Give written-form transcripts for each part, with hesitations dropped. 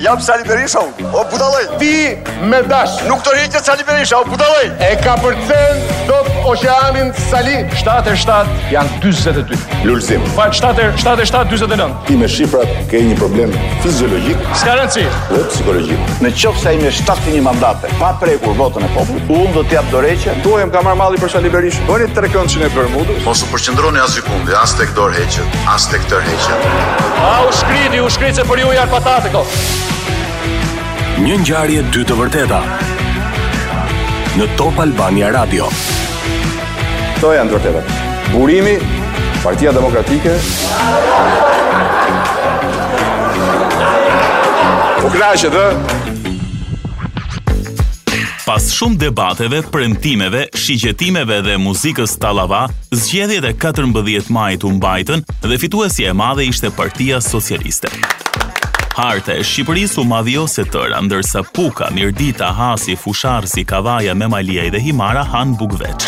Jam Sali Berisha, o budalloj. Ti me dash. Nuk të rriqet Sali Berisha, o budalloj. E ka përcen dot oqeanin Sali. 77 janë 42. Lulzim. Fal 77 49. Ti me shifrat ke një problem fiziologjik, s'ka rëndsi, dhe psikologjik. Nëse ai me 71 mandate, pa prekur votën e popullit, unë do t'i jap dorëçe. Tuaj më ka marr malli për Sali Berisha. Bëni 3 këndshën e përmbudur. Mos u përqendroni as sekondë, as tek dorëheqet, as tek tërheqet. Au shkriti, u shkrit se për ju janë patate këto. Një ngjarje dy të vërteta në Top Albania Radio. Kto janë të vërtetat? Burimi, Partia Demokratike. U kënaqë dhe pas shumë debateve, premtimeve, shigjetimeve dhe muzikës tallava, zgjedhjet e 14 majit u mbajtën dhe fituesja e madhe ishte Partia Socialiste. Harta e Shqipërisë u madhio se tëra, ndërsa Puka, Mirdita, Hasi, Fushar, si Kavaja, Memaliaj dhe Himara han bukveç.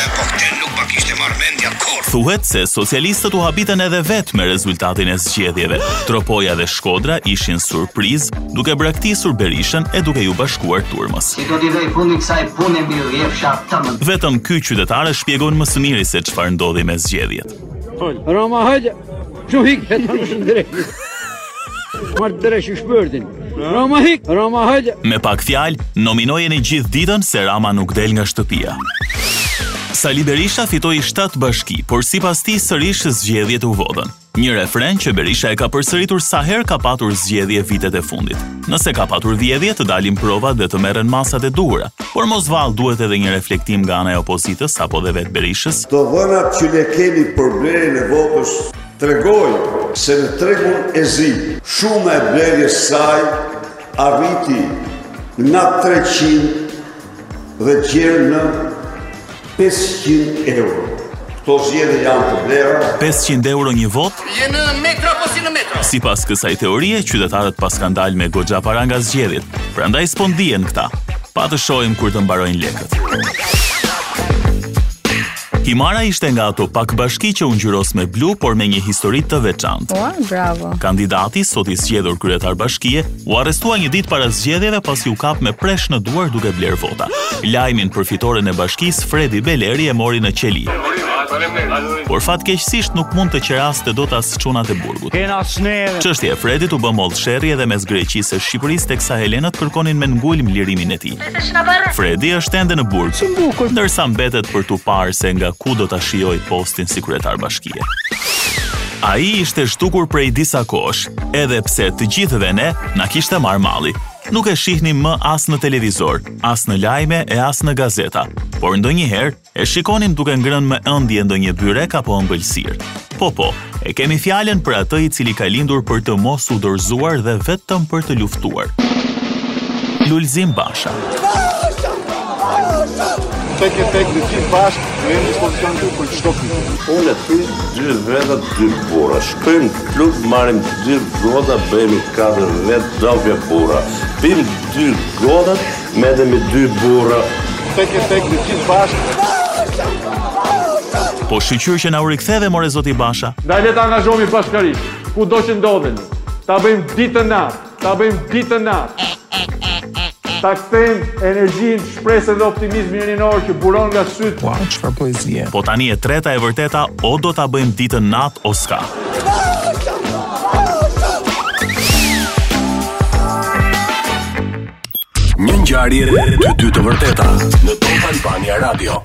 Thuhet se socialistët u habiten edhe vetë me rezultatin e zgjedhjeve. Tropoja dhe Shkodra ishin surprizë, duke braktisur Berishën e duke ju bashkuar turmës. Vetëm ky qytetarë shpjegon më së miri se çfarë ndodhi me zgjedhjet. Roma hajde, Me pak fjalë, nominojeni gjithë ditën se Rama nuk del nga shtëpia. Sali Berisha fitoi 7 bashki, por sipas tij sërish zgjedhjet u vodën. Një refren që Berisha e ka përsëritur sa herë ka patur zgjedhje vitet e fundit. Nëse ka patur vjedhje, të dalin provat dhe të merren masat e duhura, por mos vallë duhet edhe një reflektim nga ana e opozitës apo dhe vetë Berishës. Do vënat që ne kemi për blerjen e votës tregojnë se në tregun e zi, shuma e blerjes saj arriti nga 300 dhe gjerë në 500 euro. Këto zgjedhje janë të vlera. 500 euro një vot? Je në metro apo si në metro? Sipas kësaj teorie, qytetarët pas kanë dalë me Gojja Paranga zgjedhjet, prandaj s'po ndihen këta. Pa të shohim kur të mbarojnë lekët. Himara ishte nga ato pak bashki që u ngjyros me blu, por me një histori të veçantë. Bravo. Kandidati, sot i zgjedhur kryetar bashkie, u arrestua një ditë para zgjedhjeve pasi u kap me presh në duar duke bler vota. Lajmin për fitoren e bashkisë Fredi Beleri e mori në qeli. Por fatkeqësisht nuk mund të qeraste dot as çunat e burgut. Çështja e Fredit u bë mollë sherrje dhe mes Greqisë e Shqipërisë teksa helenët kërkonin me ngulm lirimin e tij. Fredi është ende në burg, ndërsa mbetet për tu parë se nga ku do ta shijoj postin si kryetar bashkie. Ai ishte shtukur prej disa kohësh, edhe pse të gjithëve ne na kishte marrë malli. Nuk e shihnim më as në televizor, as në lajme e as në gazeta, por ndonjëherë e shikonim duke ngrënë me ëndje ndonjë byrek apo ëmbëlsirë. Po, e kemi fjalën për atë i cili ka lindur për të mos u dorëzuar dhe vetëm për të luftuar. Lulzim Basha. Tek dhe gjithë bashkë, në e në dispozicion të për qëto këtë. Unë e thyrë gjithë vedat, gjithë bura. Shkojmë të klub, marim gjithë goda, bëjmë 4 vetë, dopja bura. Pimë gjithë godat, medemi 2 bura. Tek dhe gjithë bashkë. Po shqyqyr që na u riktheve, more zoti Basha. Da le të angazhomi bashkërisht, ku do që ndodheni. Ta bëjmë ditë në natë, Ta kthejmë energjinë, shpresën dhe optimizmin rinor që buron nga sytë. Wow, çfarë poezie. Po tani e treta e vërteta, o do ta bëjmë ditën natë o s'ka. Një ngjarje e dy të vërteta në Top Albania Radio.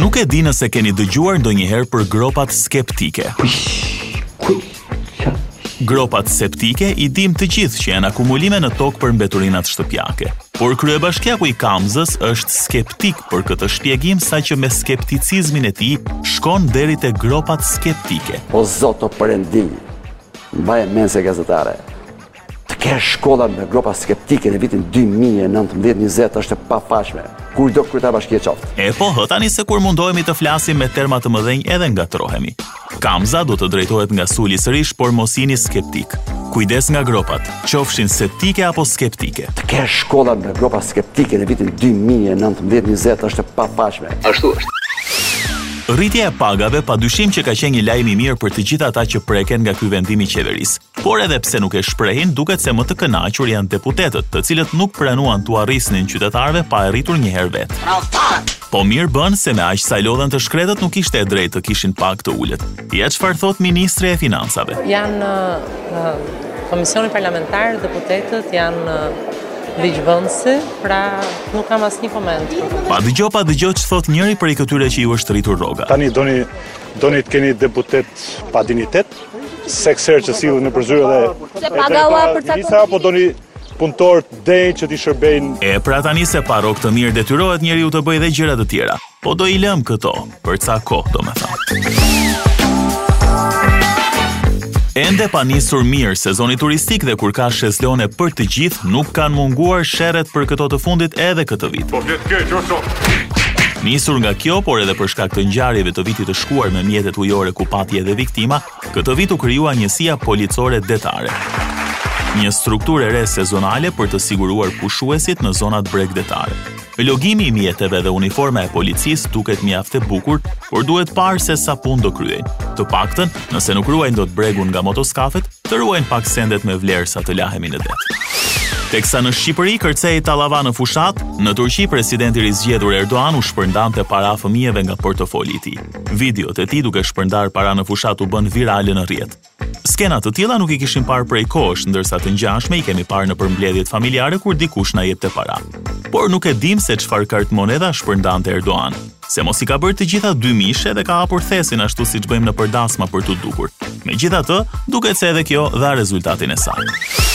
Nuk e di nëse keni dëgjuar ndonjëherë për gropat skeptike. Gropat septike i dim të gjithë që janë akumulime në tokë për mbeturinat shtëpiake. Por kryebashkiaku i Kamzës është skeptik për këtë shpjegim, saqë me skepticizmin e tij shkon deri te gropat skeptike. O Zotë Perëndim, mbaje mend se gazetare, të kesh shkolla me gropa skeptike në vitin 2019-20 është e pafashme. Kur do kryetar bashkie qoftë. E po, tani se kur mundohemi të flasim me terma të mëdhenj edhe ngatrohemi. Kamza do të drejtohet nga suli sërish, por mos jini skeptik. Kujdes nga gropat, qofshin septike apo skeptike. Të kesh shkolla me gropa skeptike në vitin 2019-20 është e pafashme. Ashtu është. Rritja e pagave padyshim që ka qenë një lajm i mirë për të gjithë ata që preken nga ky vendim i qeverisë. Por edhe pse nuk e shprehin, duket se më të kënaqur janë deputetët, të cilët nuk pranuan t'u arrisnin qytetarëve pa e rritur një herë vetë. Po mirë bën se me aq sa lodhen të shkretët nuk ishte e drejtë të kishin pak të ulët. Ja çfarë thot ministri e financave. Janë komisioni parlamentar, deputetët janë ligjvendësi, pra nuk kam asnjë koment. Pa dëgjoj që thot njëri për i këtyre që ju është rritur rroga. Tani doni të keni deputet pa dignitet, sekser që sillen nëpër zyrë dhe pagua për çfarë? Apo doni punëtor denj që t'i shërbejnë? E pra tani se pa rrok të mirë detyrohet njeriu të bëjë dhe gjëra të tjera. Po do i lëm këto për ca kohë, domethënë. Ende pa nisur mirë sezoni turistik dhe kur ka sheslone për të gjithë, nuk kanë munguar sherret për këto të fundit edhe këtë vit. Nisur nga kjo, por edhe për shkak të ngjarjeve të vitit të shkuar me mjetet ujore ku pati edhe viktima, këtë vit u krijua njësia policore detare. Një strukturë e re sezonale për të siguruar pushuesit në zonat bregdetare. Logimi i mjeteve dhe uniforma e policisë duket mjaft e bukur, por duhet parë se sa punë do kryejnë. Të paktën, nëse nuk ruajnë dot bregun nga motoskafet, të ruajnë pak sendet me vlerë sa të lahemi në det. Teksa në Shqipëri kërcej tallava në fushat, në Turqi presidenti i rizgjedhur Erdoğan u shpërndante para fëmijëve nga portofoli i tij. Videot e tij duke shpërndar para në fushat u bën virale në rrjet. Skena të tilla nuk i kishim parë prej kohësh, ndërsa të ngjashme i kemi parë në përmbledhjet familjare kur dikush na jepte para. Por nuk e dim se çfarë kartmoneda shpërndante Erdoğan, se mos i ka bërë të gjitha dy mishe dhe ka hapur thesin ashtu siç bëjmë në përdasma për t'u dukur. Megjithatë, duket se edhe kjo dha rezultatin e saj.